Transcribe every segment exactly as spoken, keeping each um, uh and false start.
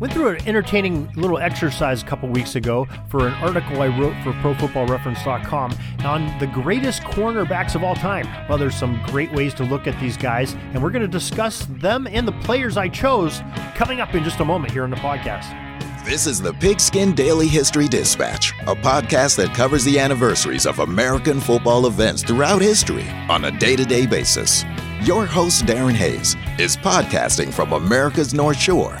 Went through an entertaining little exercise a couple weeks ago for an article I wrote for pro football reference dot com on the greatest cornerbacks of all time. Well, there's some great ways to look at these guys, and we're going to discuss them and the players I chose coming up in just a moment here on the podcast. This is the Pigskin Daily History Dispatch, a podcast that covers the anniversaries of American football events throughout history on a day-to-day basis. Your host, Darren Hayes, is podcasting from America's North Shore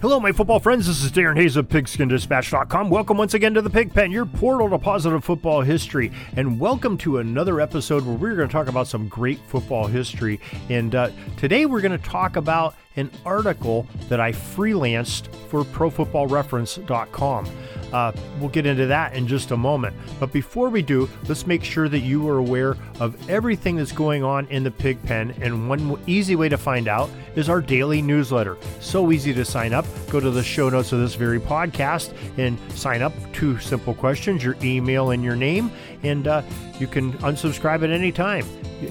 Hello, my football friends. This is Darren Hayes of pigskin dispatch dot com. Welcome once again to the Pigpen, your portal to positive football history. And welcome to another episode where we're going to talk about some great football history. And uh, today we're going to talk about an article that I freelanced for pro football reference dot com. Uh, we'll get into that in just a moment. But before we do, let's make sure that you are aware of everything that's going on in the Pigpen. And one easy way to find out is our daily newsletter. So easy to sign up. Go to the show notes of this very podcast and sign up. Two simple questions, your email and your name. And uh, you can unsubscribe at any time.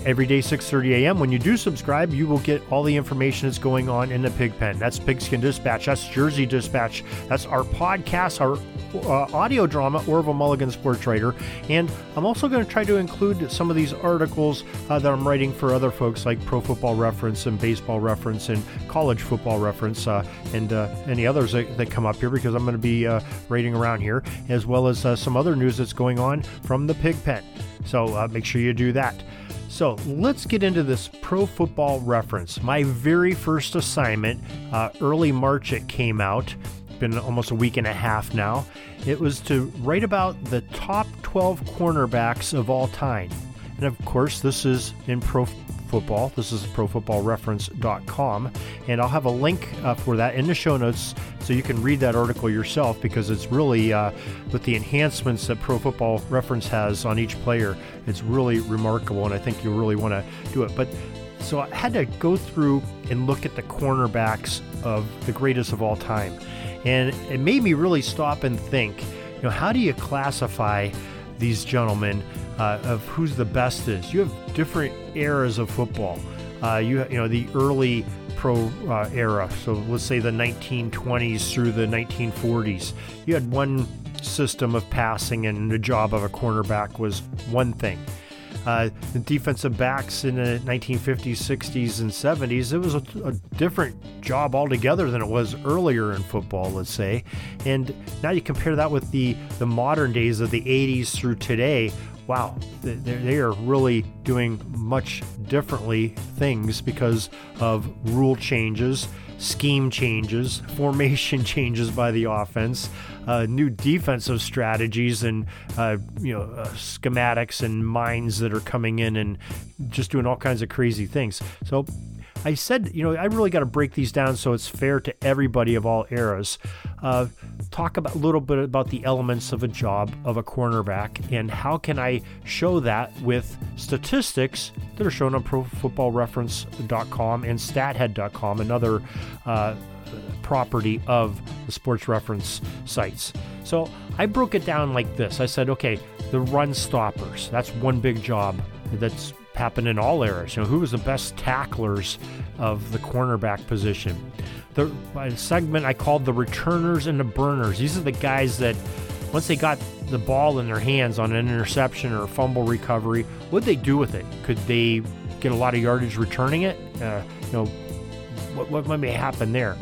Every day, six thirty a.m. When you do subscribe, you will get all the information that's going on in the Pigpen. That's Pigskin Dispatch. That's Jersey Dispatch. That's our podcast, our uh, audio drama, Orville Mulligan, Sports Writer. And I'm also going to try to include some of these articles uh, that I'm writing for other folks like Pro Football Reference and Baseball Reference and College Football Reference uh, and uh, any others that, that come up here, because I'm going to be uh, writing around here, as well as uh, some other news that's going on from the Pigpen. So uh, make sure you do that. So let's get into this Pro Football Reference. My very first assignment, uh, early March it came out, been almost a week and a half now. It was to write about the top twelve cornerbacks of all time. And of course, this is in Pro Football. This is pro football reference dot com. And I'll have a link uh, for that in the show notes so you can read that article yourself, because it's really, uh, with the enhancements that Pro Football Reference has on each player, it's really remarkable, and I think you really want to do it. But so I had to go through and look at the cornerbacks of the greatest of all time. And it made me really stop and think, you know, how do you classify these gentlemen uh, of who's the best is? You have different eras of football. Uh, you, you know, the early pro uh, era. So let's say the nineteen twenties through the nineteen forties. You had one system of passing, and the job of a cornerback was one thing. Uh, the defensive backs in the nineteen fifties, sixties, and seventies, it was a, a different job altogether than it was earlier in football, let's say. And now you compare that with the, the modern days of the eighties through today. Wow, they, they are really doing much differently things because of rule changes, scheme changes, formation changes by the offense, uh, new defensive strategies, and uh, you know uh, schematics and minds that are coming in and just doing all kinds of crazy things. So I said, you know, I really got to break these down so it's fair to everybody of all eras. Uh, talk about a little bit about the elements of a job of a cornerback, and how can I show that with statistics that are shown on pro football reference dot com and stathead dot com, another uh, property of the Sports Reference sites. So I broke it down like this. I said, okay, the run stoppers, that's one big job that's happened in all eras. You know, who was the best tacklers of the cornerback position? The segment I called the returners and the burners. These are the guys that, once they got the ball in their hands on an interception or a fumble recovery, what did they do with it? Could they get a lot of yardage returning it? Uh, you know, what, what might happen there?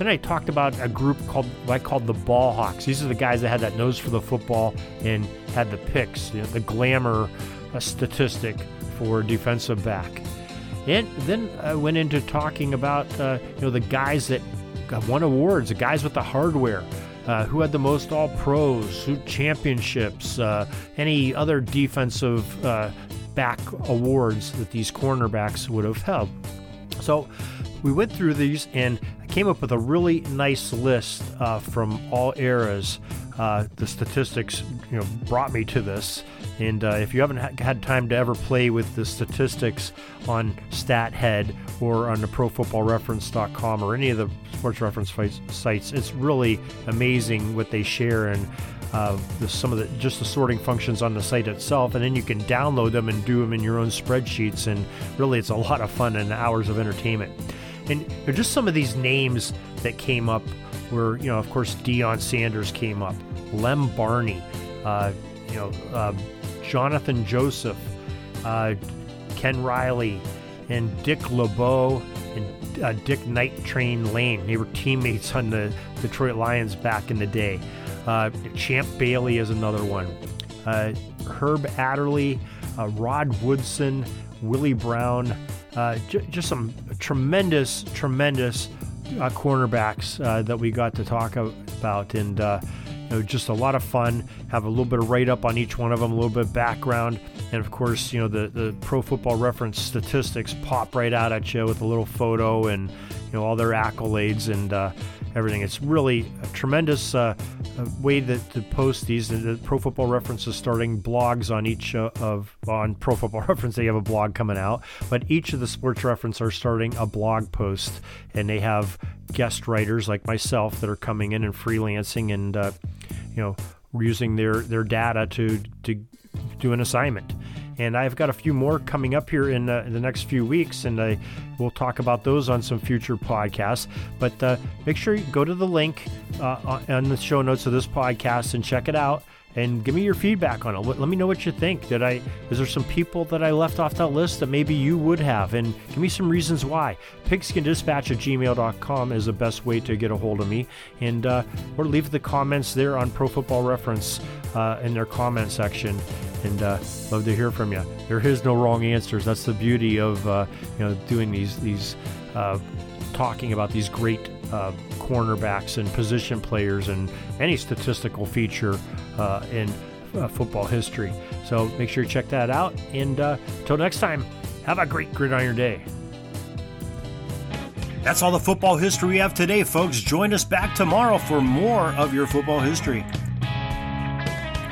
Then I talked about a group called what I called the Ball Hawks. These are the guys that had that nose for the football and had the picks, you know, the glamour uh, statistic for defensive back. And then I went into talking about uh, you know the guys that won awards, the guys with the hardware, uh, who had the most All-Pros, who championships, uh, any other defensive uh, back awards that these cornerbacks would have held. So we went through these and I came up with a really nice list uh, from all eras. Uh, the statistics, you know, brought me to this. And uh, if you haven't ha- had time to ever play with the statistics on Stathead or on the Pro Football Reference dot com or any of the sports reference sites, it's really amazing what they share and uh, the, some of the just the sorting functions on the site itself. And then you can download them and do them in your own spreadsheets. And really, it's a lot of fun and hours of entertainment. And you know, just some of these names that came up were, you know, of course, Deion Sanders came up, Lem Barney, uh, you know, uh, Jonathan Joseph, uh, Ken Riley, and Dick LeBeau, and uh, Dick Knight Train Lane. They were teammates on the Detroit Lions back in the day. Uh, Champ Bailey is another one. Uh, Herb Adderley, uh, Rod Woodson, Willie Brown, uh, j- just some tremendous, tremendous uh, cornerbacks uh, that we got to talk about. And uh, you know, just a lot of fun. Have a little bit of write-up on each one of them, a little bit of background. And, of course, you know, the, the Pro Football Reference statistics pop right out at you with a little photo and, you know, all their accolades and uh, everything. It's really a tremendous uh, way that, to post these. The Pro Football Reference is starting blogs on each uh, of, on Pro Football Reference, they have a blog coming out. But each of the sports reference are starting a blog post, and they have guest writers like myself that are coming in and freelancing and, uh, you know, using their, their data to to do an assignment. And I've got a few more coming up here in, uh, in the next few weeks, and I will talk about those on some future podcasts. But uh, make sure you go to the link uh, on the show notes of this podcast and check it out and give me your feedback on it. Let me know what you think. Did I, is there some people that I left off that list that maybe you would have? And give me some reasons why. pigskin dispatch at gmail dot com is the best way to get a hold of me. And uh, or leave the comments there on Pro Football Reference uh, in their comment section. And uh, love to hear from you. There is no wrong answers. That's the beauty of uh, you know doing these, these uh, talking about these great Uh, cornerbacks and position players and any statistical feature uh, in uh, football history. So make sure you check that out. And uh, until next time, have a great gridiron day. That's all the football history we have today, folks. Join us back tomorrow for more of your football history.